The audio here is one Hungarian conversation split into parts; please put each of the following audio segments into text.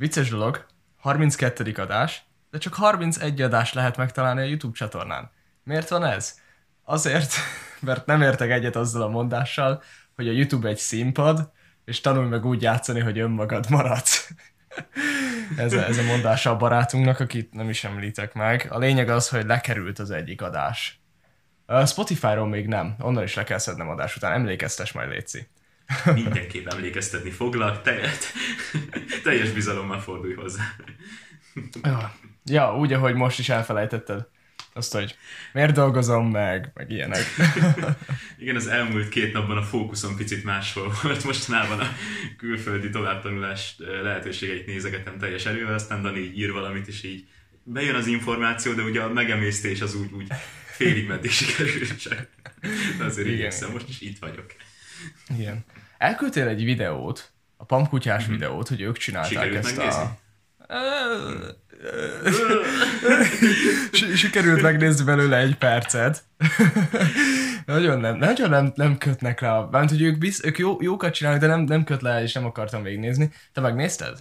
Vicces dolog, 32. adás, de csak 31 adást lehet megtalálni a YouTube csatornán. Miért van ez? Azért, mert nem értek egyet azzal a mondással, hogy a YouTube egy színpad, és tanulj meg úgy játszani, hogy önmagad maradsz. Ez a mondása a barátunknak, akit nem is említek meg. A lényeg az, hogy lekerült az egyik adás. Spotify-ról még nem, onnan is le kell szednem adás után, emlékeztes majd Léci. Mindenképp emlékeztetni foglak, teljes bizalommal fordulj hozzá. Ja, úgy, ahogy most is elfelejtetted azt, hogy miért dolgozom meg ilyenek. Igen, az elmúlt 2 napban a fókuszom picit máshol volt. Mostanában a külföldi továbbtanulás lehetőségeit nézegetem teljes erővel, aztán Dani így ír valamit, és így bejön az információ, de ugye a megemésztés az úgy félig meddig sikerül csak. De azért igyekszem, most is itt vagyok. Igen. Elküldtél egy videót, a Pamkutyás videót, hogy ők csinálták sikerült ezt megnézni? Sikerült megnézni belőle 1 percet. Nagyon nem kötnek le. Mert hogy ők jókat csinálnak, de nem köt le, és nem akartam végignézni. Te megnézted?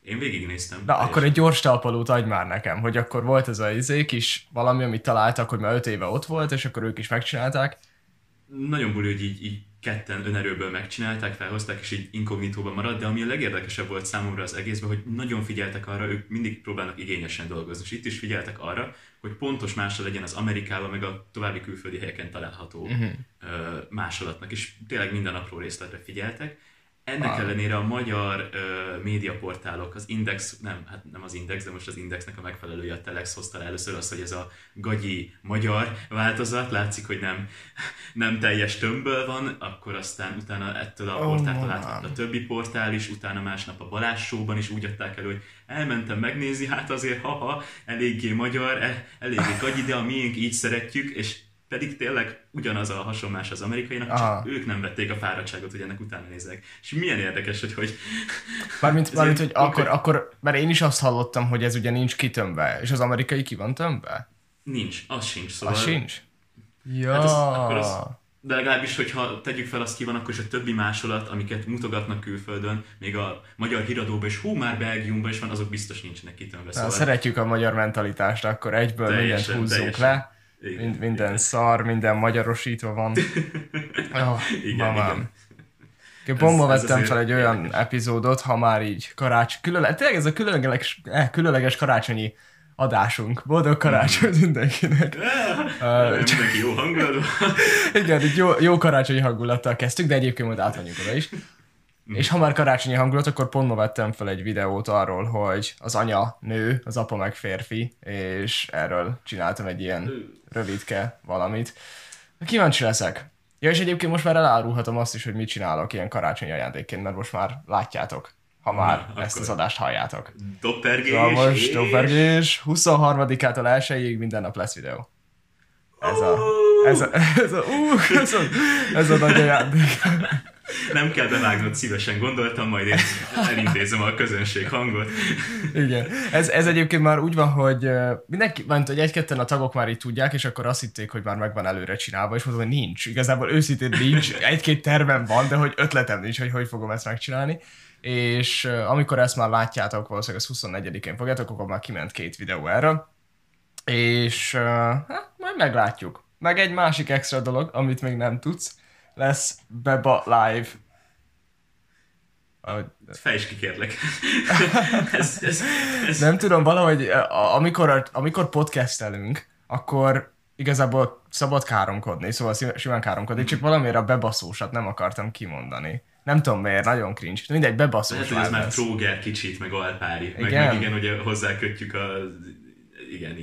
Én végignéztem. Na, akkor egy gyors talpalót adj már nekem, hogy akkor volt ez a kis valami, amit találtak, hogy már 5 éve ott volt, és akkor ők is megcsinálták. Nagyon buli, hogy így ketten önerőből megcsinálták, felhozták, és így inkognitóban maradt, de ami a legérdekesebb volt számomra az egészben, hogy nagyon figyeltek arra, ők mindig próbálnak igényesen dolgozni, és itt is figyeltek arra, hogy pontos másra legyen az Amerikában, meg a további külföldi helyeken található másolatnak, és tényleg minden apró részletre figyeltek. Ennek ellenére a magyar médiaportálok, az Index, nem az Index, de most az Indexnek a megfelelője a Telex hozta először az, hogy ez a gagyi magyar változat, látszik, hogy nem teljes tömbből van, akkor aztán utána ettől a portáltól átadott a többi portál is, utána másnap a Balázs Show-ban is úgy adták elő, hogy elmentem megnézni, hát azért eléggé magyar, eléggé gagyi, de a miénk így szeretjük, és pedig tényleg ugyanaz a hasonlás az amerikainak, csak ők nem vették a fáradtságot, hogy ennek utána nézek. És milyen érdekes, hogy... Mármint hogy akkor... Mert én is azt hallottam, hogy ez ugye nincs kitömve, és az amerikai ki van tömve? Nincs, az sincs. Szóval... Az sincs? Ja. Hát de legalábbis, hogyha tegyük fel, az ki van, akkor is a többi másolat, amiket mutogatnak külföldön, még a magyar híradóban és már Belgiumban is van, azok biztos nincsenek kitömve. Szóval... Szeretjük a magyar mentalitást, akkor egyből mindent húzzunk le. Igen, minden igen. Szar, minden magyarosítva van. Igen. Bomba vettem fel egy olyan epizódot, ha már így tényleg ez a különleges karácsonyi adásunk. Boldog karácsony mindenkinek. Mindenki jó hangulatban. Igen, jó karácsonyi hangulattal kezdtük, de egyébként majd átmenjünk oda is. És ha már karácsonyi hangulat, akkor pont ma vettem fel egy videót arról, hogy az anya nő, az apa meg férfi, és erről csináltam egy ilyen rövidke valamit. Kíváncsi leszek. Ja, és egyébként most már elárulhatom azt is, hogy mit csinálok ilyen karácsonyi ajándékként, mert most már látjátok, ha már ezt az adást halljátok. Dobbergés, 23-ától 1-ig minden nap lesz videó. Ez a nagy ajándék. Nem kell bevágnod, szívesen gondoltam, majd én elintézem a közönség hangot. Igen. Ez egyébként már úgy van, hogy mindenki, hogy 1-2 a tagok már így tudják, és akkor azt hitték, hogy már meg van előre csinálva, és mondom, hogy nincs. Igazából őszintén nincs. 1-2 tervem van, de hogy ötletem nincs, hogy fogom ezt megcsinálni. És amikor ezt már látjátok, valószínűleg az 24-én fogjátok, akkor már kiment 2 videó erről. És majd meglátjuk. Meg egy másik extra dolog, amit még nem tudsz. Lesz Beba Live. Fej is kikérlek. Nem tudom, valahogy amikor podcastelünk, akkor igazából szabad káromkodni, szóval simán káromkodni, csak valamiért a bebaszósat nem akartam kimondani. Nem tudom miért, nagyon cringe. Mindegy, bebaszós live. Ez már tróger kicsit, meg alpári. Meg igen, ugye hozzákötjük a... Igen.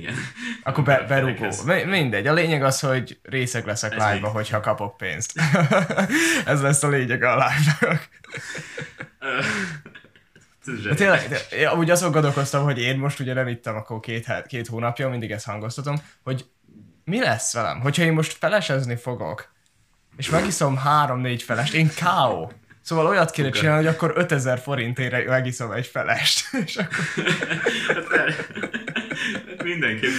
Akkor berúgó. Mindegy. A lényeg az, hogy részeg leszek live-ba, hogyha kapok pénzt. Ez lesz a lényeg a live-nak. Tényleg, úgy azon gondolkoztam, hogy én most ugye nem ittam akkor 2 hónapja, mindig ezt hangoztatom, hogy mi lesz velem, hogyha én most felesezni fogok, és megiszom 3-4 felest, én K.O. Szóval olyat kéne csinálni, hogy akkor 5000 forintért megiszom egy felest. És akkor... Mindenképp.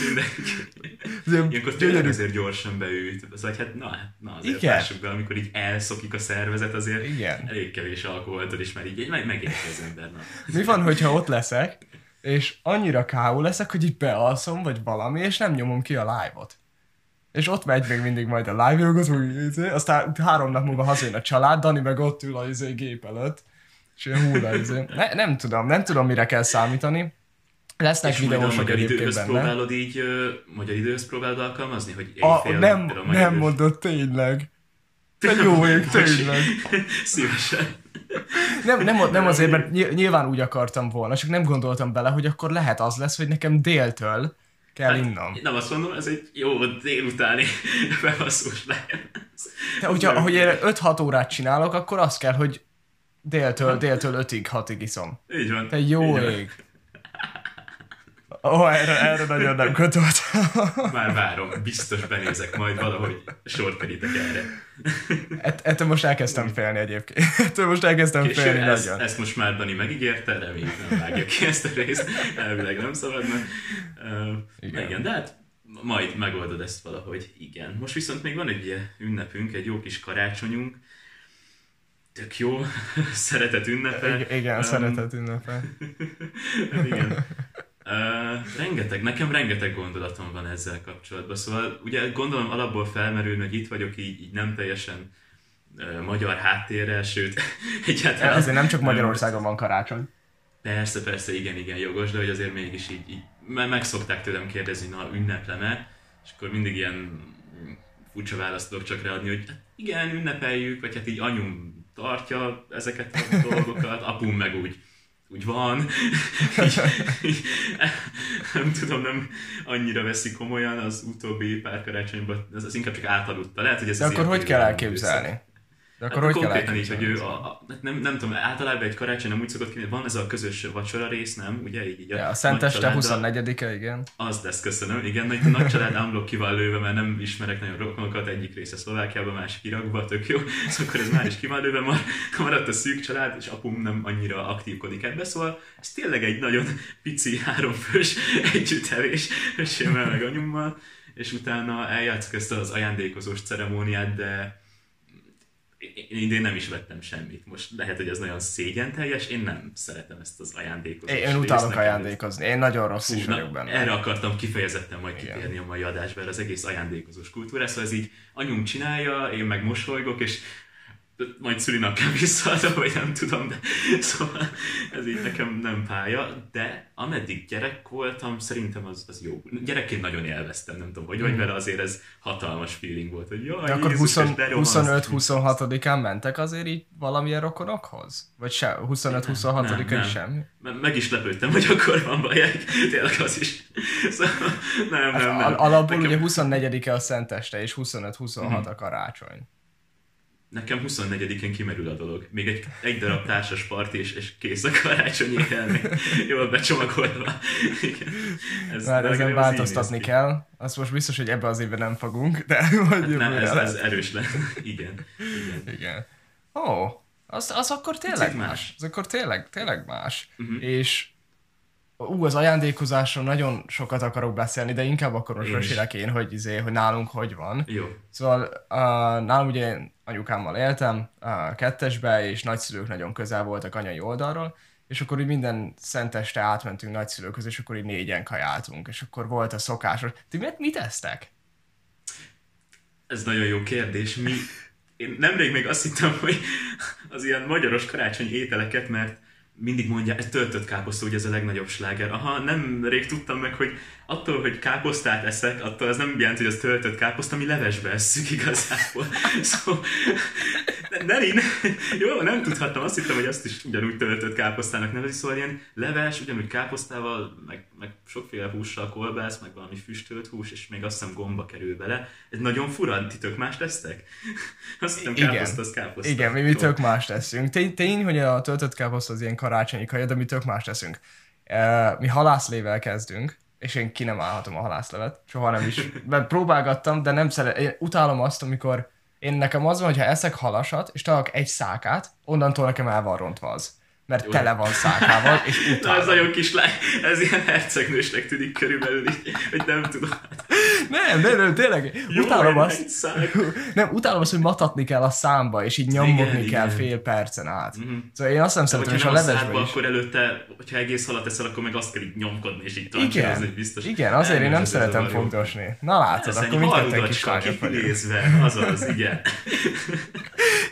Ilyenkor tényleg azért gyorsan beült. Az, hogy hát na azért lássuk be, amikor így elszokik a szervezet, azért igen. Elég kevés alkoholtól is, mert így megérti az ember. Mi van, hogyha ott leszek, és annyira káó leszek, hogy így bealszom, vagy valami, és nem nyomom ki a live-ot. És ott megy még mindig majd a live-ot, aztán 3 nap múlva hazajön a család, Dani meg ott ül a gép előtt, és ilyen hulla nem tudom, mire kell számítani. Lesznek és videósok majd a magyar időhöz benne. Próbálod így, magyar időhöz próbálod alkalmazni, hogy éjfél? Nem mondod, tényleg. Te jó ég, tényleg. Szívesen. Nem azért, mert nyilván úgy akartam volna, csak nem gondoltam bele, hogy akkor lehet az lesz, hogy nekem déltől kell innom. Nem azt mondom, ez egy jó délutáni befaszós lehet. De hogyha, hogy 5-6 órát csinálok, akkor azt kell, hogy déltől 5-6-ig iszom. Így van. Te jó ég. Oh, erre nagyon nem gondoltam. Már várom, biztos benézek majd valahogy, sort kerítek erre. Ettől most elkezdtem félni egyébként. Ezt most már Dani megígérte, de még nem vágja ki ezt a részt. Elvileg nem szabadna. Igen, de hát majd megoldod ezt valahogy. Igen. Most viszont még van egy ünnepünk, egy jó kis karácsonyunk. Tök jó, szeretet ünnepe. Igen, szeretet ünnepe. Igen. Nekem rengeteg gondolatom van ezzel kapcsolatban, szóval ugye gondolom alapból felmerül, hogy itt vagyok így nem teljesen magyar háttérrel, sőt egyáltalán... Azért nem csak Magyarországon van karácsony. Persze, igen, jogos, de hogy azért mégis így megszokták tőlem kérdezni, na ünneplem-e, és akkor mindig ilyen furcsa választ tudok csak readni, hogy igen, ünnepeljük, vagy hát így anyum tartja ezeket a dolgokat, apum meg úgy van, nem tudom, nem annyira veszi komolyan az utóbbi pár karácsonyban, az inkább csak átadutta. Lehet, hogy ez de akkor hogy kell elképzelni? Konkrétan így, hogy ő nem tudom, általában egy karácsony nem úgy szokott kívülni, van ez a közös vacsora rész, nem? Ugye így a Szenteste 24-e, igen. Azt lesz, köszönöm, igen, mert itt a nagy család ámblok ki van lőve, mert nem ismerek nagyon rokonokat, egyik része Szlovákiában, másik Irakban, tök jó, szóval akkor ez már is ki van lőve, maradt a szűk család, és apum nem annyira aktívkodik ebbe, szóval ez tényleg egy nagyon pici 3 fős együttevés, öcsémmel meg anyummal, és utána eljátszok ezt az ajándékozós ceremóniát, de én nem is vettem semmit. Most lehet, hogy ez nagyon szégyenteljes, én nem szeretem ezt az ajándékozást. Én utálok ajándékozni, én nagyon rossz is vagyok benne. Erre akartam kifejezetten majd kitérni a mai adásba, az egész ajándékozós kultúra, szóval ez így anyum csinálja, én meg mosolygok, és majd szülinapján visszaadom, vagy nem tudom, de szóval ez így nekem nem pálya, de ameddig gyerek voltam, szerintem az jó. Gyerekként nagyon élveztem, nem tudom, hogy vele azért ez hatalmas feeling volt, hogy jaj, de akkor Jézus, 25-26-án mentek azért így valamilyen rokonokhoz? Vagy 25-26-án semmi? Meg is lepődtem, hogy akkor van baj, tényleg az is. Szóval, nem. Alapból nekem... ugye 24-e a Szenteste, és 25-26 a karácsony. Nekem 24-én kimerül a dolog. Még egy darab társas parti, és kész a karácsonyi élmény. Jól becsomagolva. Már ezen változtatni kell. Azt most biztos, hogy ebbe az évben nem fogunk, de... Hát nem, ez erős lenne. Igen. Ó, az akkor tényleg más. Az akkor tényleg más. Uh-huh. És az ajándékozásról nagyon sokat akarok beszélni, de inkább akkor mesélek én, hogy nálunk hogy van. Jó. Szóval nálam ugye anyukámmal éltem 2-esbe, és nagyszülők nagyon közel voltak anyai oldalról, és akkor így minden szenteste átmentünk nagyszülőkhöz, és akkor így 4-en kajáltunk, és akkor volt a szokásos. Ti mit esztek? Ez nagyon jó kérdés. Én nemrég még azt hittem, hogy az ilyen magyaros karácsonyi ételeket, mert mindig mondják, ez töltött káposzta, ugye ez a legnagyobb sláger. Nemrég tudtam meg, hogy attól, hogy káposztát eszek, attól az nem jelent, hogy az töltött káposzta, mi levesbe esszük igazából. Szóval, jó, nem tudhattam, azt hittem, hogy azt is ugyanúgy töltött káposztának nevezi, szóval ilyen leves, ugyanúgy káposztával, meg sokféle hússal, kolbász, meg valami füstölt hús, és még azt hiszem gomba kerül bele. Ez nagyon fura, ti tök más tesztek? Azt hiszem káposzta, az káposzta. Igen, mi tök más teszünk. Tény, hogy a töltött káposzta az ilyen karácsonyi kaja, de mi tök más teszünk. Mi halászlével kezdünk, és én ki nem állhatom a halászlevet, soha nem is. Mert próbálgattam, de nem szeretem. Utálom azt, amikor nekem az van, hogyha eszek halasat, és találok egy szákát, onnantól nekem el van rontva az. mert jó, tele van szákával, és utána. Na, ez nagyon kislány, ez ilyen hercegnősnek tűnik körülbelül, hogy nem tudom. Nem, tényleg. Jó, utálom azt, hogy matatni kell a számba, és így nyomogni kell fél percen át. Mm-hmm. Szóval én azt nem szeretem, és a levesbe is. Akkor előtte, hogyha egész halat eszel, akkor meg azt kell így nyomkodni, és így talán ez egy biztos. Igen, azért én nem szeretem fogdosni. Na látod, akkor mindketten kislányok vagyunk. Azaz, igen.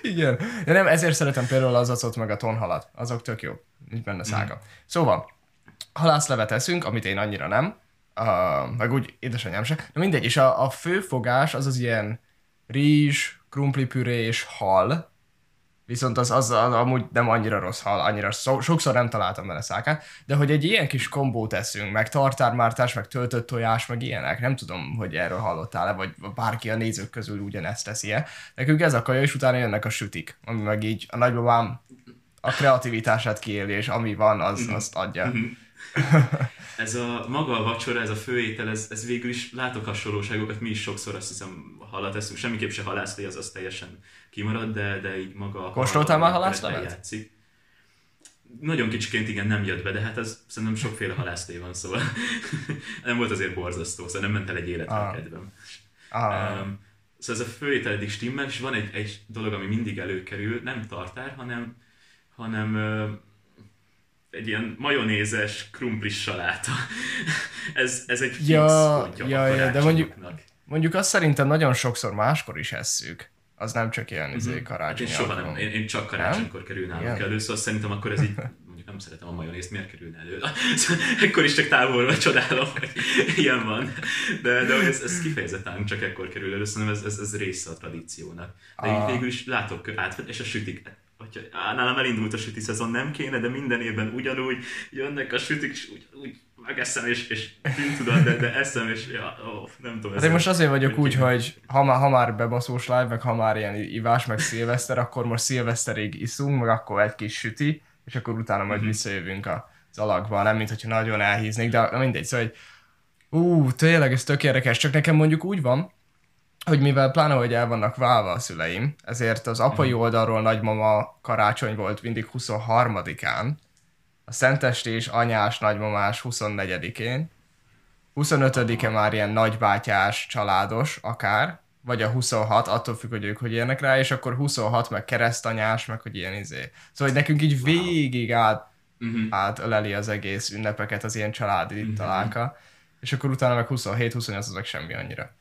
Igen. De nem, ezért szeretem például az acot meg a tonhalat. Azok tök jó. Így benne szága. Mm. Szóval, halászlevet eszünk, amit én annyira nem, meg úgy édesanyám sem. De mindegy, és a főfogás az az ilyen rizs, krumplipüré és hal, viszont az amúgy nem annyira rossz hal, annyira sokszor nem találtam bele szákát, de hogy egy ilyen kis kombót eszünk, meg tartármártás, meg töltött tojás, meg ilyenek, nem tudom, hogy erről hallottál-e, vagy bárki a nézők közül ugyanezt teszi-e. Nekünk ez a kaja, és utána jönnek a sütik, ami meg így a nagybabám a kreativitását kiéli, és ami van, azt adja. Ez a maga a vacsora, ez a főétel, ez végül is látok hasonlóságokat, mi is sokszor azt hiszem halat eszünk, semmiképp se halászlé, az teljesen kimarad, de így maga a kóstoltál már halászlevet? Nagyon kicsiként igen, nem jött be, de hát ez szerintem sokféle halászlé van, szóval nem volt azért borzasztó, szerintem ment el egy életre a kedvem. Szóval ez a főétel eddig stimmel, és van egy dolog, ami mindig előkerül, nem tartár, hanem egy ilyen majonézes krumplis saláta. Ez egy fix pontja a karácsonyoknak. De mondjuk azt szerintem nagyon sokszor máskor is esszük. Az nem csak ilyen karácsony. Hát én soha nem. Én csak karácsonykor kerül nálunk elő, szóval szerintem akkor ez így, mondjuk nem szeretem a majonézt, miért kerülne elő? Ekkor is csak távolra csodálom, hogy ilyen van. De ez kifejezetten csak ekkor kerül elő, szerintem ez része a tradíciónak. De így végül is látok átvet, és a sütik. Nálam elindult a süti szezon, nem kéne, de minden évben ugyanúgy jönnek a sütik, és úgy megeszem, és bűntudod, de eszem, és nem tudom. Hát most azért vagyok úgy, hogy ha már bebaszós live, meg ha már ilyen ivás, meg szilveszter, akkor most szilveszterig iszunk, meg akkor egy kis süti, és akkor utána majd visszajövünk az alakba, nem mint hogyha nagyon elhíznék, de mindegy, szóval hogy tényleg ez tök érdekes, csak nekem mondjuk úgy van, hogy mivel pláne, hogy el vannak válva a szüleim, ezért az apai oldalról nagymama karácsony volt mindig 23-án, a szentesti és anyás nagymamás 24-én, 25-e már ilyen nagybátyás, családos akár, vagy a 26, attól függ, hogy ők hogy érnek rá, és akkor 26, meg keresztanyás, meg hogy ilyen Szóval, hogy nekünk így végig átöleli az egész ünnepeket, az ilyen családi találka, és akkor utána meg 27-28, az meg semmi annyira.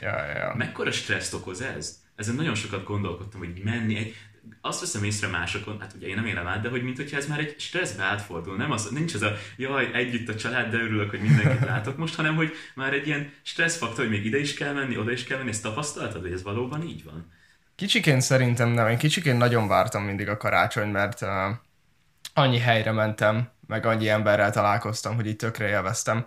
Ja. Mekkora stresszt okoz ez? Ezen nagyon sokat gondolkodtam, hogy menni azt veszem észre másokon, hát ugye én nem élem át, de hogy mintha ez már egy stresszbe átfordul, nem? Nincs ez a jaj, együtt a család, de örülök, hogy mindenkit látok most, hanem hogy már egy ilyen stresszfaktor, hogy még ide is kell menni, oda is kell menni, ezt tapasztaltad, hogy ez valóban így van? Kicsiként szerintem nem, én kicsiként nagyon vártam mindig a karácsony, mert annyi helyre mentem, meg annyi emberrel találkoztam, hogy így tökre élveztem.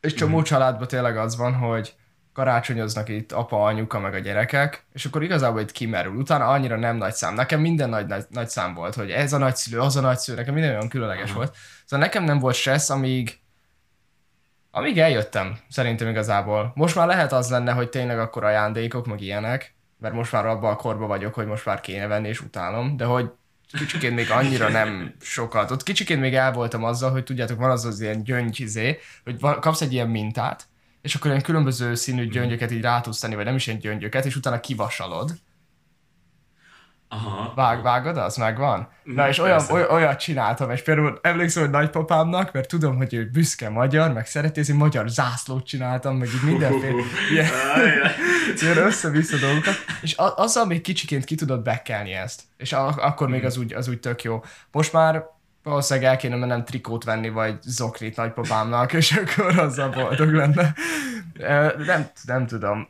És csomó családban tényleg az van, hogy karácsonyoznak itt apa, anyuka, meg a gyerekek, és akkor igazából itt kimerül. Utána annyira nem nagy szám. Nekem minden nagy szám volt, hogy ez a nagyszülő, az a nagyszülő, nekem minden olyan különleges volt. Szóval nekem nem volt stressz, amíg eljöttem, szerintem igazából. Most már lehet az lenne, hogy tényleg akkor ajándékok, meg ilyenek, mert most már abban a korban vagyok, hogy most már kéne venni, és utálom, de hogy kicsiként még annyira nem sokat. Ott kicsiként még el voltam azzal, hogy tudjátok, van az ilyen gyöngyizé, hogy kapsz egy ilyen mintát, és akkor ilyen különböző színű gyöngyöket így rá tudsz tenni, vagy nem is ilyen gyöngyöket, és utána kivasalod. Aha. Vágod, az megvan? Na, és olyat csináltam, és például emlékszem, hogy nagypapámnak, mert tudom, hogy ő büszke magyar, meg szereti, és én magyar zászlót csináltam, meg így mindenféle ilyen össze-vissza dolgokat, és azzal még kicsiként ki tudod bekkelni ezt, és akkor még az úgy tök jó. Most már valószínűleg el kéne mennem trikót venni, vagy zoknit nagypapámnak, és akkor azzal boldog lenne. Nem tudom.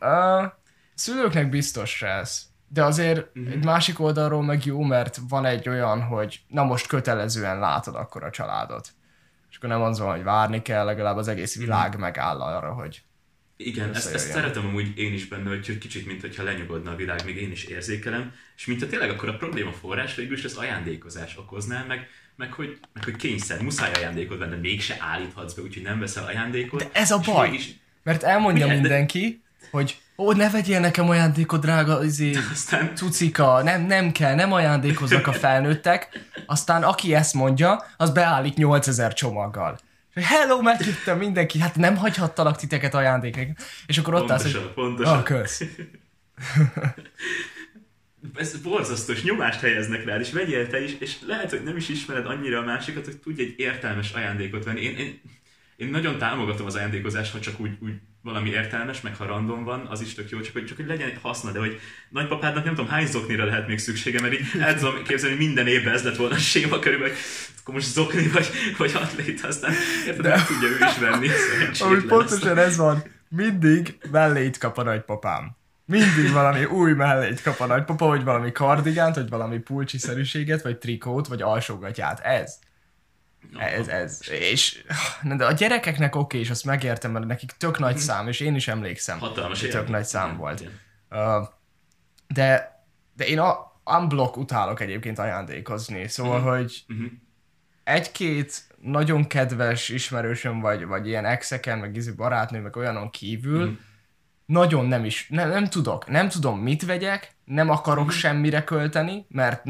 Szülőknek biztos ez. De azért egy másik oldalról meg jó, mert van egy olyan, hogy na most kötelezően látod akkor a családot. És akkor nem az van, hogy várni kell, legalább az egész világ megáll arra, hogy... Igen, ezt szeretem amúgy én is benne, hogy kicsit, mintha lenyugodna a világ, még én is érzékelem, és mintha tényleg akkor a probléma forrás végül is az ajándékozás okozná, meg hogy kényszer, muszáj ajándékod venni, mégse állíthatsz be, úgyhogy nem veszel ajándékot. De ez a baj, mert elmondja mindenki, hogy Ó, ne vegyél nekem ajándékot, drága aztán... cucika, nem kell, nem ajándékoznak a felnőttek. Aztán aki ezt mondja, az beállít 8000 csomaggal. Hello, megjöttem mindenki, hát nem hagyhattalak titeket ajándékra. És akkor ott állsz, hogy... Pontosan. Kösz. Ez borzasztó, és nyomást helyeznek rád, és vegyél te is, és lehet, hogy nem is ismered annyira a másikat, hogy tudj egy értelmes ajándékot venni. Én nagyon támogatom az ajándékozást, ha csak úgy valami értelmes, meg ha random van, az is tök jó, csak hogy legyen haszna, de hogy nagypapádnak nem tudom hány zoknira lehet még szüksége, mert így el tudom képzelni, hogy minden évben ez lett volna a séma körülbelül, akkor most zokni vagy atlét, aztán érted, de... nem tudja ő is venni. Amúgy pontosan ez van, mindig mellét kap a nagypapám. Mindig valami új mellét kap a nagypapa, vagy valami kardigánt, vagy valami pulcsiszerűséget, vagy trikót, vagy alsógatyát. Ez. És de a gyerekeknek oké, és azt megértem, mert nekik tök nagy szám, és én is emlékszem, hatalmas tök nagy szám volt. De én unblock utálok egyébként ajándékozni, szóval, hogy egy-két nagyon kedves ismerősöm, vagy ilyen exeken, meg ízű barátnő, meg olyanon kívül, nagyon nem tudom mit vegyek, nem akarok semmire költeni, mert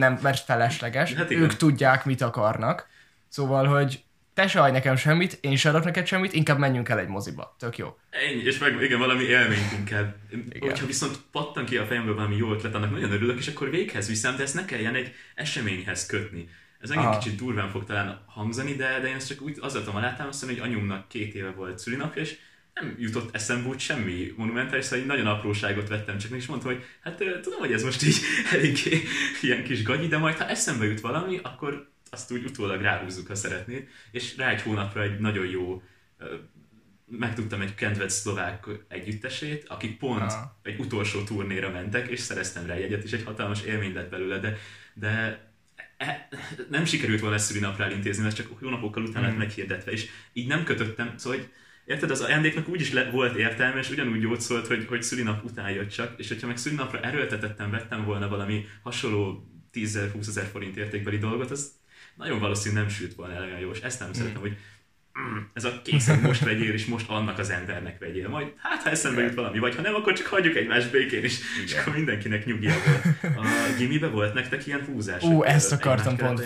felesleges, hát ők tudják, mit akarnak. Szóval, hogy te se adj nekem semmit, én se adok neked semmit, inkább menjünk el egy moziba. Tök jó. Ennyi, és meg igen, valami élményt inkább. Igen. Hogyha viszont pattan ki a fejemből valami jó ötlet, annak nagyon örülök, és akkor véghez viszem, de ezt ne kelljen egy eseményhez kötni. Ez engem kicsit durván fog talán hangzani, de én ezt csak úgy azzal tudom alátámasztani, hogy anyumnak 2 éve volt szülinapja, és nem jutott eszembe úgy semmi monumentális, szóval nagyon apróságot vettem, csak is mondtam, hogy hát tudom, hogy ez most így eléggé ilyen kis gagyi, de majd ha eszembe jut valami, akkor azt úgy utólag ráhúzzuk, ha szeretnéd, és rá egy hónapra egy nagyon jó, megtudtam egy kedvenc szlovák együttesét, akik pont egy utolsó turnéra mentek, és szereztem rá jegyet, és egy hatalmas élmény lett belőle, de nem sikerült volna ezt szülinapra elintézni, mert csak hónapokkal után lett meghirdetve, és így nem kötöttem, szóval hogy érted, az ajándéknak úgyis volt értelme, és ugyanúgy jót szólt, hogy szülinap után jött csak, és hogyha meg szülinapra erőltetettem, vettem volna valami hasonló 10-20 000 forint értékbeli dolgot, az nagyon valószínű nem sült volna el olyan jó, és ezt nem szeretem, hogy ez a készen most vegyél, és most annak az embernek vegyél. Majd hát, ha eszembe jut valami, vagy ha nem, akkor csak hagyjuk egymást békén is, és akkor mindenkinek nyugia volt. A gimibe volt nektek ilyen húzás? Ezt akartam pont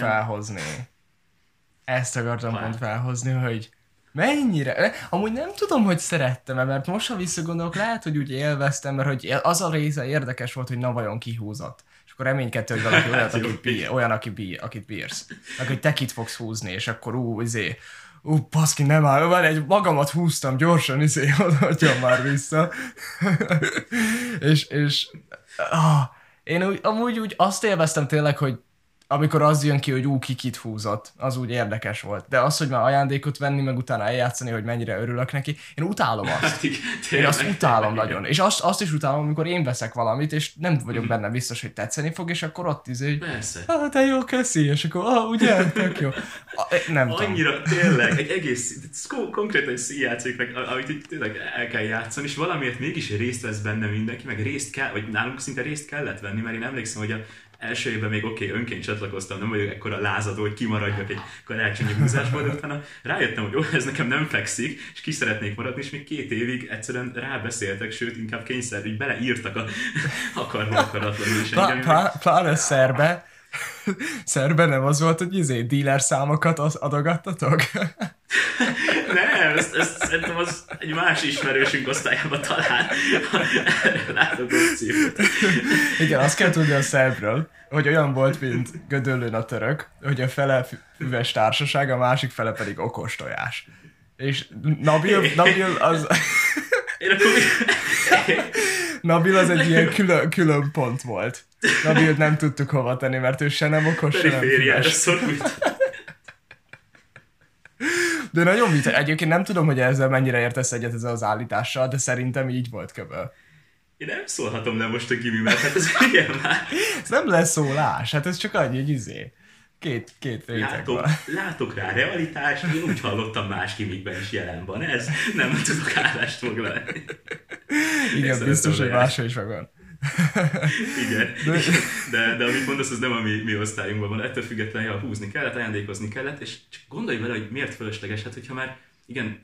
felhozni. Hogy mennyire? Amúgy nem tudom, hogy szerettem-e, mert most, ha visszagondolok, lehet, hogy úgy élveztem, mert hogy az a része érdekes volt, hogy na vajon kihúzott. És akkor reménykedtél, hogy valaki olyan, akit bírsz. Meg, hogy te kit fogsz húzni, és akkor baszki, nem áll, már egy magamat húztam gyorsan, adjam már vissza. Én amúgy azt élveztem tényleg, hogy amikor az jön ki, hogy kikit húzott, az úgy érdekes volt. De az, hogy már ajándékot venni, meg utána eljátszani, hogy mennyire örülök neki, én utálom azt. Én azt utálom nagyon. És azt is utálom, amikor én veszek valamit, és nem vagyok benne biztos, hogy tetszeni fog, és akkor ott te jó, köszi, és akkor ugye, tök jó. Nem tudom. Annyira, tényleg, egy egész, konkrétan egy színjáték, amit tényleg el kell játszani, és valamiért mégis részt vesz benne mindenki, meg részt kell, vagy nálunk szinte részt kellett venni, mert én emlékszem, hogy első évben még önként csatlakoztam, nem vagyok ekkora lázadó, hogy kimaradjak egy karácsonyi húzásból, de utána rájöttem, hogy ez nekem nem fekszik, és ki szeretnék maradni, és még 2 évig egyszerűen rábeszéltek, sőt, inkább kényszer, hogy beleírtak akaratlanul is engem. Pláne szerbe nem az volt, hogy díler számokat adogattatok? Nem, ezt szerintem az egy más ismerősünk osztályában talán látok egy címét. Igen, azt kell tudni a szerbről, hogy olyan volt, mint Gödöllőn a török, hogy a fele füves társaság, a másik fele pedig okos tojás. És Nabil az... Nabil az egy ilyen külön pont volt. Nabilt nem tudtuk hova tenni, mert ő se nem okos, se nem füves. De nagyon vicces. Egyébként nem tudom, hogy ezzel mennyire értesz egyet ezzel az állítással, de szerintem így volt köböl. Én nem szólhatom le most a gimivel, hát ez igen már. Ez nem lesz szólás, hát ez csak annyi, hogy két réteg van. Látok rá realitás, én úgy hallottam más gimikben is jelen van, ez nem tudok állást foglalni. Igen, én biztos, hogy máshol is megvan. Igen, de amit mondasz, az nem a mi osztályunkban van, ettől függetlenül húzni kellett, ajándékozni kellett, és csak gondolj vele, hogy miért fölösleges, hát hogyha már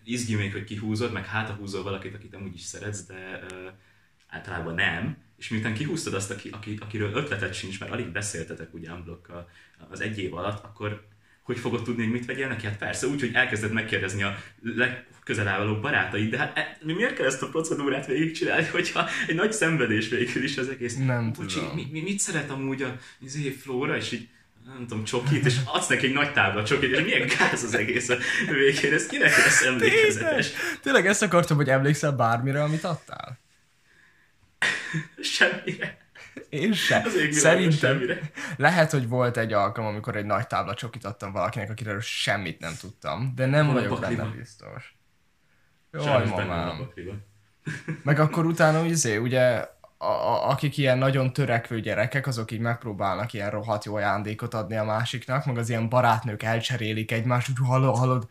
izgi még, hogy kihúzod, meg hátahúzol valakit, akit amúgy is szeretsz, de általában nem, és miután kihúztad azt, akiről ötletet sincs, mert alig beszéltetek ugye unblockkal az egy év alatt, akkor hogy fogod tudni, hogy mit vegyél neki? Hát persze, úgy, hogy elkezded megkérdezni a legközel álló barátaid, de hát miért kell ezt a procedúrát végigcsinálni, hogyha egy nagy szenvedés végül is az egész? Nem tudom. Mit szeret amúgy az Flóra, és így nem tudom, csokit, és adsz neki egy nagy tábla csokit, és milyen gáz az egész a végén, ez kinek lesz emlékezetes? Tényleg ezt akartam, hogy emlékszel bármire, amit adtál? Semmire. Én sem. Szerintem lehet, hogy volt egy alkalom, amikor egy nagy tábla csokit adtam valakinek, akiről semmit nem tudtam, de nem vagyok benne biztos. Jaj, mamám. Meg akkor utána ugye akik ilyen nagyon törekvő gyerekek, azok így megpróbálnak ilyen rohadt jó ajándékot adni a másiknak, meg az ilyen barátnők elcserélik egymást, úgy hallod,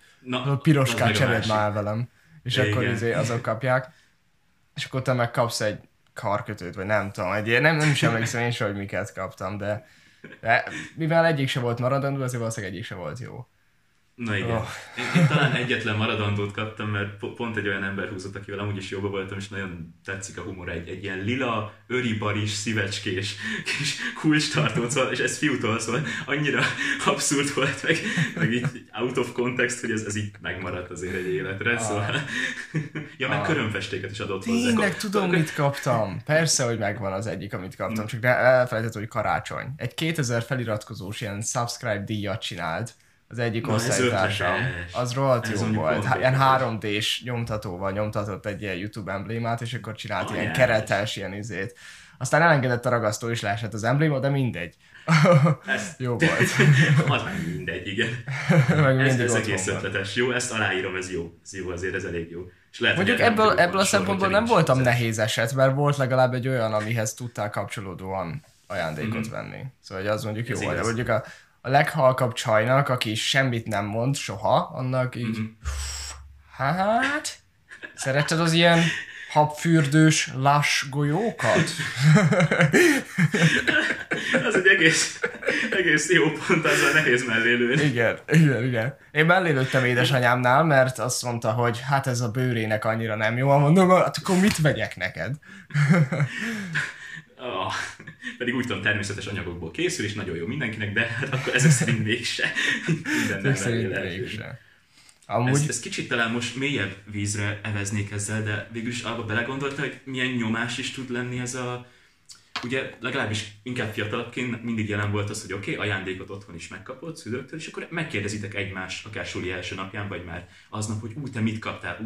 piroskát cseréld már velem. És akkor azok kapják. És akkor te meg kapsz egy karkötőt, vagy nem tudom, nem is emlékszem én sem, hogy miket kaptam, de mivel egyik se volt maradandó, azért valószínűleg egyik se volt jó. Na igen. Oh. Én talán egyetlen maradandót kaptam, mert pont egy olyan ember húzott, akivel amúgy is jobban voltam, és nagyon tetszik a humor, egy ilyen lila, öribaris, szívecskés kis kulcstartót, szóval, és ez fiútól szóval annyira abszurd volt, meg így out of context, hogy ez így megmaradt azért egy életre, szóval... Ja, meg körömfestéket is adott hozzá. Tényleg tudom, mit kaptam. Persze, hogy megvan az egyik, amit kaptam, csak elfelejtettem, hogy karácsony. Egy 2000 feliratkozós ilyen subscribe díjat csinált. Az egyik osztálytársam, az rohadt jó volt. Ilyen 3D-s nyomtatóval nyomtatott egy ilyen YouTube emblémát, és akkor csinált ilyen keretes ilyen izét. Aztán elengedett a ragasztó, és leesett az embléma, de mindegy. Jó volt. Az meg mindegy, igen. Ez egész ötletes. Jó, ezt aláírom, ez jó azért, ez elég jó. Mondjuk ebből a szempontból nem voltam nehéz eset, mert volt legalább egy olyan, amihez tudtál kapcsolódóan ajándékot venni. Szóval az mondjuk jó volt. Mondjuk a leghalkabb csajnak, aki semmit nem mond soha, annak így hát, szereted az ilyen habfürdős lass golyókat? Az egy egész jó pont, az a nehéz mellélőd. Igen. Én mellélődtem édesanyámnál, mert azt mondta, hogy hát ez a bőrének annyira nem jó. Mondom, hát akkor mit vegyek neked? Pedig úgy tudom, természetes anyagokból készül, és nagyon jó mindenkinek, de hát akkor ezek szerint mégse. Amúgy... Ezt kicsit talán most mélyebb vízre eveznék ezzel, de végülis abba belegondolta, hogy milyen nyomás is tud lenni ez a... Ugye legalábbis inkább fiatalként mindig jelen volt az, hogy oké, ajándékot otthon is megkapod szülőktől, és akkor megkérdezitek egymást, akár suli első napján, vagy már aznap, hogy te mit kaptál.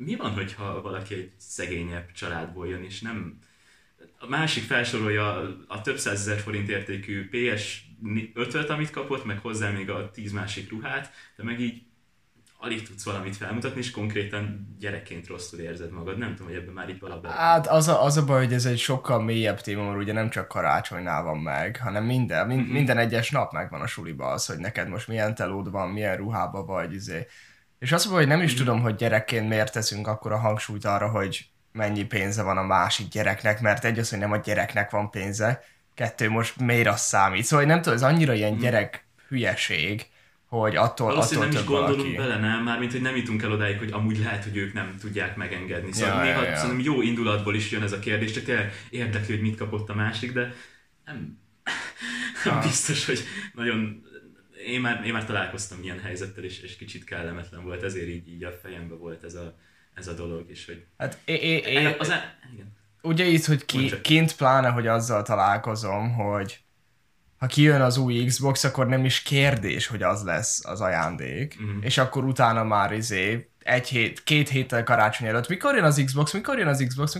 Mi van, hogyha valaki egy szegényebb családból jön, és nem... A másik felsorolja a több százezer forint értékű PS5-öt, amit kapott, meg hozzá még a 10 másik ruhát, de meg így alig tudsz valamit felmutatni, és konkrétan gyerekként rosszul érzed magad. Nem tudom, hogy ebben már így valahol... Hát az a baj, hogy ez egy sokkal mélyebb téma, mert ugye nem csak karácsonynál van meg, hanem minden egyes nap megvan a suliba az, hogy neked most milyen telód van, milyen ruhába vagy, És azt mondom, hogy nem is tudom, hogy gyerekként miért teszünk akkor a hangsúlyt arra, hogy mennyi pénze van a másik gyereknek, mert egy az, hogy nem a gyereknek van pénze, kettő most miért az számít. Szóval nem tudom, ez annyira ilyen gyerek hülyeség, hogy attól nem is gondolunk bele, nem? Mármint, hogy nem jutunk el odáig, hogy amúgy lehet, hogy ők nem tudják megengedni. Szóval néha szerintem jó indulatból is jön ez a kérdés, csak tényleg érdekli, hogy mit kapott a másik, de nem biztos, hogy nagyon... Én már találkoztam ilyen helyzettel, és kicsit kellemetlen volt, ezért így a fejembe volt ez a dolog is, hogy... Hát igen. Ugye itt, hogy kint pláne, hogy azzal találkozom, hogy ha kijön az új Xbox, akkor nem is kérdés, hogy az lesz az ajándék, és akkor utána már két héttel karácsony előtt, mikor jön az Xbox,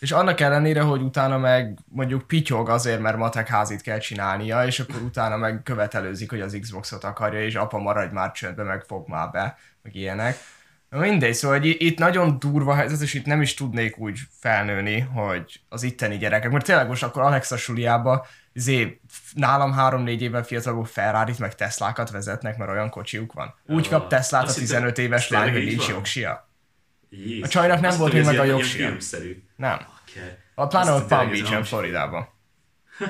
és annak ellenére, hogy utána meg mondjuk pityog azért, mert matek házit kell csinálnia, és akkor utána meg követelőzik, hogy az Xboxot akarja, és apa maradj már csöndbe, meg fogd már be, meg ilyenek. Mindegy, szóval hogy itt nagyon durva helyzet, és itt nem is tudnék úgy felnőni, hogy az itteni gyerekek, mert tényleg most akkor Alexa suliába nálam 3-4 évvel fiatalból Ferrarit meg Teslákat vezetnek, mert olyan kocsiuk van. Úgy kap Teslát a 15 éves lány, hogy nincs jogsia. Jézus. A csajnak nem volt még meg a jogsia. Nem. Okay. Pláne ott Palm Beach-en, Floridában.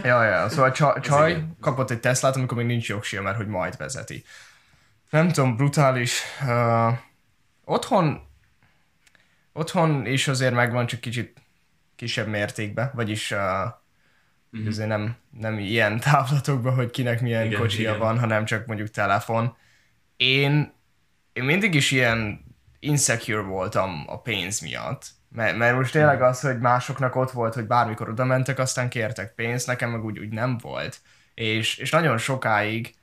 Ja, szóval a csaj kapott egy Teslát, amikor még nincs jogsia, mert hogy majd vezeti. Nem tudom, brutális. Otthon Otthon is azért megvan, csak kicsit kisebb mértékben, vagyis azért nem ilyen távlatokban, hogy kinek milyen kocsija van, hanem csak mondjuk telefon. Én mindig is ilyen insecure voltam a pénz miatt, mert most tényleg az, hogy másoknak ott volt, hogy bármikor oda mentek, aztán kértek pénzt, nekem meg úgy nem volt. És nagyon sokáig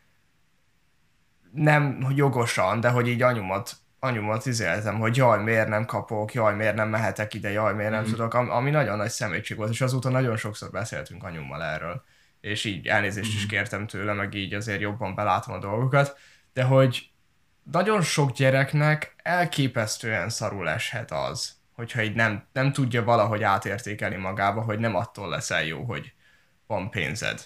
nem jogosan, de hogy így anyumat izéltem, hogy jaj, miért nem kapok, jaj, miért nem mehetek ide, jaj, miért nem tudok, ami nagyon nagy szemétség volt, és azóta nagyon sokszor beszéltünk anyummal erről, és így elnézést is kértem tőle, meg így azért jobban belátom a dolgokat, de hogy nagyon sok gyereknek elképesztően szarul eshet az, hogyha így nem tudja valahogy átértékelni magába, hogy nem attól leszel jó, hogy van pénzed.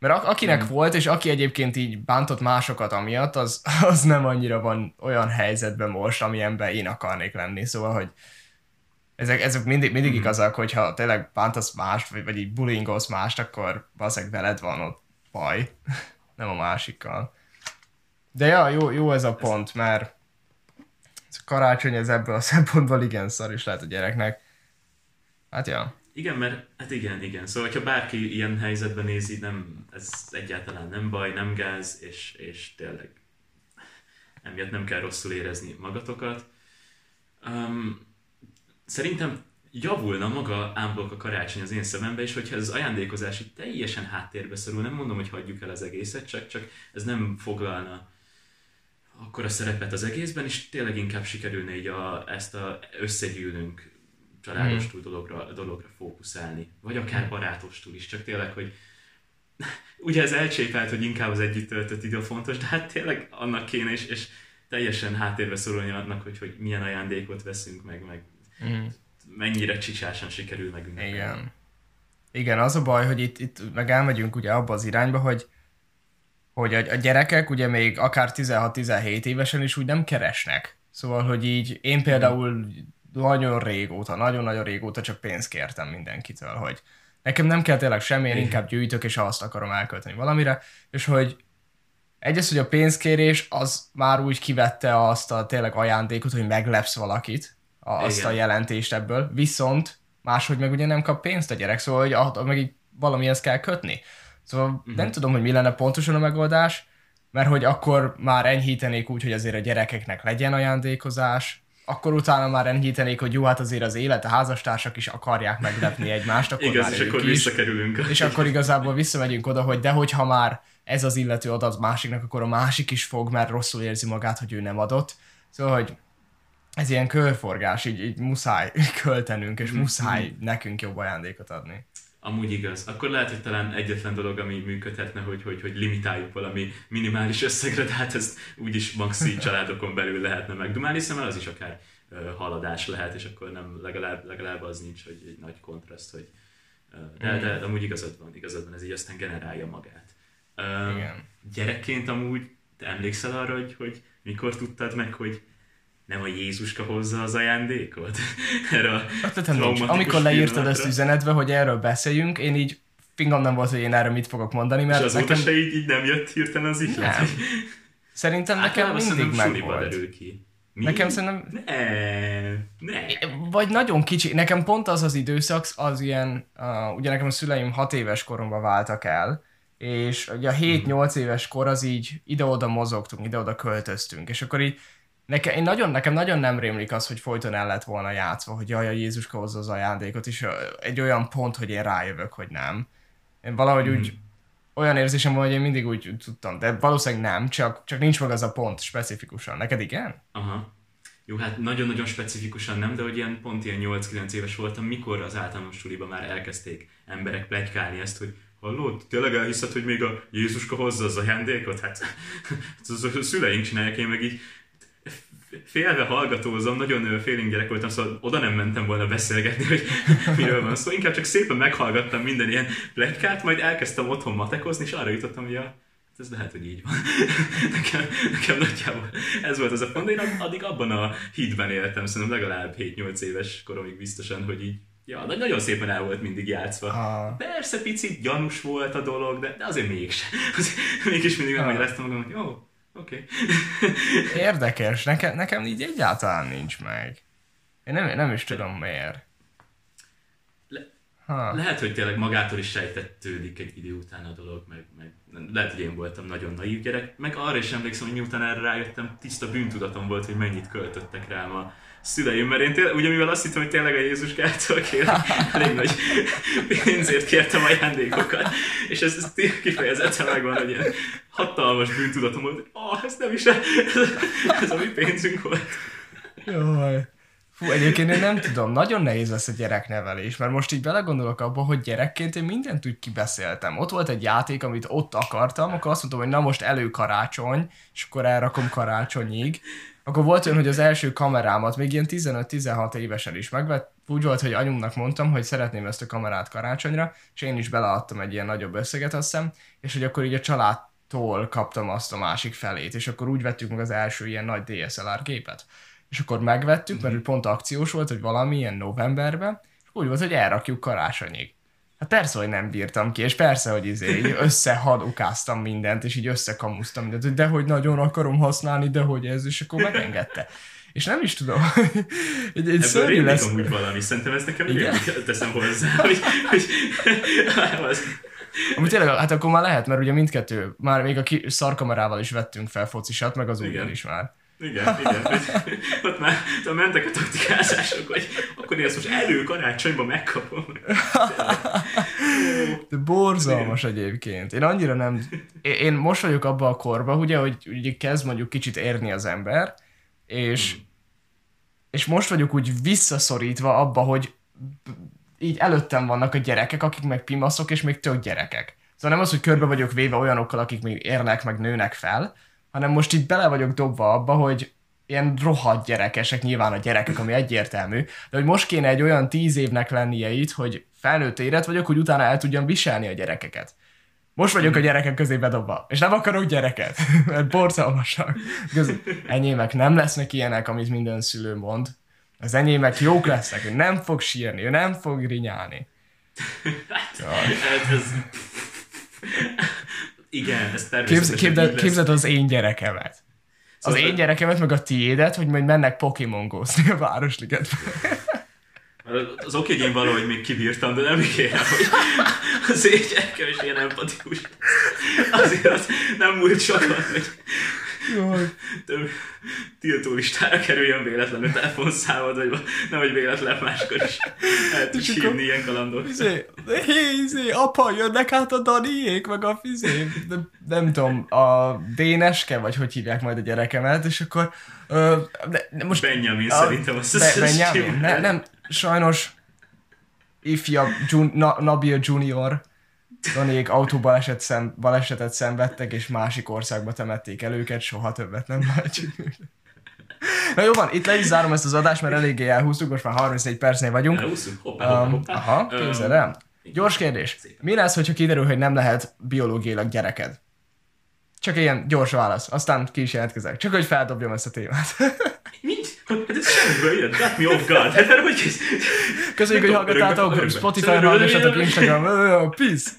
Mert akinek volt, és aki egyébként így bántott másokat amiatt, az nem annyira van olyan helyzetben most, amilyenben én akarnék lenni. Szóval, hogy ezek mindig igazak, hogyha tényleg bántasz mást, vagy így bullyingolsz mást, akkor valószínűleg veled van ott baj, nem a másikkal. De ja, jó ez a pont, mert a karácsony ez ebből a szempontból igen szar is lehet a gyereknek. Hát ja. Igen, mert hát igen. Szóval, hogyha bárki ilyen helyzetben nézi, nem, ez egyáltalán nem baj, nem gáz, és tényleg emiatt nem kell rosszul érezni magatokat. Szerintem javulna maga ámblok a karácsony az én szememben, és hogyha az ajándékozás itt teljesen háttérbe szorul, nem mondom, hogy hagyjuk el az egészet, csak ez nem foglalna akkor a szerepet az egészben, és tényleg inkább sikerülne így ezt a összegyűlünk családostul dologra fókuszálni. Vagy akár barátostul is, csak tényleg, hogy ugye ez elcsépelt, hogy inkább az együtt töltött idő fontos, de hát tényleg annak kéne, és teljesen háttérbe szorulni annak, hogy milyen ajándékot veszünk, meg mennyire csicsásan sikerül megünk. Igen, az a baj, hogy itt meg elmegyünk ugye abba az irányba, hogy a gyerekek ugye még akár 16-17 évesen is úgy nem keresnek. Szóval, hogy így én például nagyon-nagyon régóta csak pénzt kértem mindenkitől, hogy nekem nem kell tényleg semmi, én inkább gyűjtök, és azt akarom elkölteni valamire, és hogy egyrészt, hogy a pénzkérés az már úgy kivette azt a tényleg ajándékot, hogy meglepsz valakit, azt a jelentést ebből, viszont máshogy meg ugye nem kap pénzt a gyerek, szóval hogy meg így valamihez kell kötni. Szóval nem tudom, hogy mi lenne pontosan a megoldás, mert hogy akkor már enyhítenék úgy, hogy azért a gyerekeknek legyen ajándékozás, akkor utána már enyhítenék, hogy jó, hát azért az élet, a házastársak is akarják meglepni egymást, akkor igaz, már és akkor visszakerülünk. És akkor igazából visszamegyünk oda, hogy dehogy ha már ez az illető ad az másiknak, akkor a másik is fog, mert rosszul érzi magát, hogy ő nem adott. Szóval, hogy ez ilyen körforgás, így muszáj költenünk, és muszáj nekünk jobb ajándékot adni. Amúgy igaz. Akkor lehet, hogy talán egyetlen dolog, ami működhetne, hogy limitáljuk valami minimális összegre, de hát ezt úgyis maxi családokon belül lehetne megdumálni, hiszen az is akár haladás lehet, és akkor nem legalább az nincs, hogy egy nagy kontraszt, hogy de amúgy igazad van, ez így aztán generálja magát. Gyerekként amúgy te emlékszel arra, hogy mikor tudtad meg, hogy nem a Jézuska hozza az ajándékot? Erre a traumatikus. Amikor leírtad ezt üzenetbe, hogy erről beszéljünk, én így fingom nem volt, hogy én erről mit fogok mondani, mert és azóta nekem se így nem jött hirtelen az ihlet. Szerintem nekem mindig meg volt. Nekem szerintem Ne. Vagy nagyon kicsi. Nekem pont az időszak, az ilyen, ugye nekem a szüleim 6 éves koromban váltak el, és ugye a 7-8 éves kor az így ide-oda mozogtunk, ide-oda költöztünk, és akkor így Nekem nagyon nem rémlik az, hogy folyton el lett volna játszva, hogy jaj, a Jézuska hozza az ajándékot, és egy olyan pont, hogy én rájövök, hogy nem. Én valahogy úgy olyan érzésem van, hogy én mindig úgy tudtam, de valószínűleg nem, csak nincs meg az a pont specifikusan. Neked igen? Aha. Jó, hát nagyon-nagyon specifikusan nem, de hogy ilyen 8-9 éves voltam, mikor az általános suliba már elkezdték emberek pletykálni ezt, hogy hallod? Tényleg elhiszed, hogy még a Jézuska hozza az ajándékot? Hát a szüleink csinálják, én meg így félve hallgatózom, nagyon féling gyerek voltam, szóval oda nem mentem volna beszélgetni, hogy miről van szó. Inkább csak szépen meghallgattam minden ilyen pletykát, majd elkezdtem otthon matekozni, és arra jutottam, hogy ez lehet, hogy így van. Nekem nagyjából ez volt az a pont, én addig abban a hídben éltem, szerintem legalább 7-8 éves koromig biztosan, hogy így, nagyon szépen el volt mindig játszva. Persze picit gyanús volt a dolog, de azért mégsem. Mégis mindig megmagyaráztam magam, hogy jó. Oké. Érdekes, nekem így egyáltalán nincs meg. Én nem is tudom miért. Lehet, hogy tényleg magától is sejtettődik egy idő után a dolog, meg lehet, hogy én voltam nagyon naív gyerek, meg arra is emlékszem, hogy miután erre rájöttem, tiszta bűntudatom volt, hogy mennyit költöttek rám a szüleim, mert én tényleg, ugye mivel azt hittem, hogy tényleg a Jézuskától kérem, elég nagy pénzért kértem ajándékokat, és ez kifejezetten megvan, hogy ilyen hatalmas bűntudatom volt, hogy ez nem is, ez a mi pénzünk volt. Jaj. Fú, egyébként én nem tudom, nagyon nehéz lesz a gyereknevelés, mert most így belegondolok abba, hogy gyerekként én mindent úgy kibeszéltem. Ott volt egy játék, amit ott akartam, akkor azt mondtam, hogy na most előkarácsony, és akkor elrakom karácsonyig. Akkor volt olyan, hogy az első kamerámat még ilyen 15-16 évesen is megvett. Úgy volt, hogy anyumnak mondtam, hogy szeretném ezt a kamerát karácsonyra, és én is beleadtam egy ilyen nagyobb összeget, azt hiszem, és hogy akkor így a családtól kaptam azt a másik felét, és akkor úgy vettük meg az első ilyen nagy DSLR gépet. És akkor megvettük, mert pont akciós volt, hogy valamilyen novemberben, és úgy volt, hogy elrakjuk karácsonyig. Hát persze, hogy nem bírtam ki, és persze, hogy így összehadukáztam mindent, és így összekamuztam mindent, hogy dehogy nagyon akarom használni, dehogy ez, és akkor megengedte. És nem is tudom, egy szörnyű lesz. Ebből rémlik amúgy valami, szerintem ezt nekem teszem hozzá, hogy amúgy tényleg, hát akkor már lehet, mert ugye mindkettő, már még a szarkamerával is vettünk fel focisat, meg az újjal is már. Igen. Ott már mentek a taktikázások, hogy akkor én ezt most előkarácsonyban megkapom. De borzalmas egyébként. Én annyira nem... Én most vagyok abban a korban, ugye, hogy ugye kezd mondjuk kicsit érni az ember, és most vagyok úgy visszaszorítva abba, hogy így előttem vannak a gyerekek, akik meg pimaszok, és még tök gyerekek. Szóval nem az, hogy körbe vagyok véve olyanokkal, akik még érnek, meg nőnek fel, hanem most itt bele vagyok dobva abba, hogy ilyen rohadt gyerekesek, nyilván a gyerekek, ami egyértelmű, de hogy most kéne egy olyan 10 évnek lennie itt, hogy felnőtt érett vagyok, hogy utána el tudjam viselni a gyerekeket. Most vagyok a gyerekek közé bedobva, és nem akarok gyereket, mert borzalmasak. Enyémek nem lesznek ilyenek, amit minden szülő mond. Az enyémek jók lesznek, ő nem fog sírni, ő nem fog rinyálni. Igen, ez természetesen képzeld az én gyerekemet. Szóval az én gyerekemet, meg a tiédet, hogy majd mennek Pokémon Go-zni a Városligetben. Az oké, hogy én valahogy még kibírtam, de nem kérem, hogy az én gyerekem is ilyen empatikus. Azért az nem múlt sokat, hogy több tiltólistára kerüljön véletlenül telefonszámod, vagy nehogy véletlen máskor is el tudsz hívni ilyen kalandokra. Apa, jönnek át a Daniék, meg a fizém. Nem tudom, a Déneske, vagy hogy hívják majd a gyerekemet, és akkor... most Benjamin szerintem azt Benjamin? Nem, sajnos ifjabb Nabil Junior Daniék autóbalesetet szenvedtek, és másik országba temették el őket, soha többet nem látjuk. Na jó van, itt le is zárom ezt az adást, mert eléggé elhúztuk, most már 34 percnél vagyunk. Elhúztuk, hoppá. Aha, képzeld el. Gyors kérdés. Mi lesz, hogyha kiderül, hogy nem lehet biológiailag gyereked? Csak ilyen gyors válasz, aztán ki is jelentkezek. Csak hogy feldobjam ezt a témát. Hát ez semmiből jön, got me off guard. Köszönjük, hogy hallgattátok, Spotify-ra hallgassatok, Instagram, peace!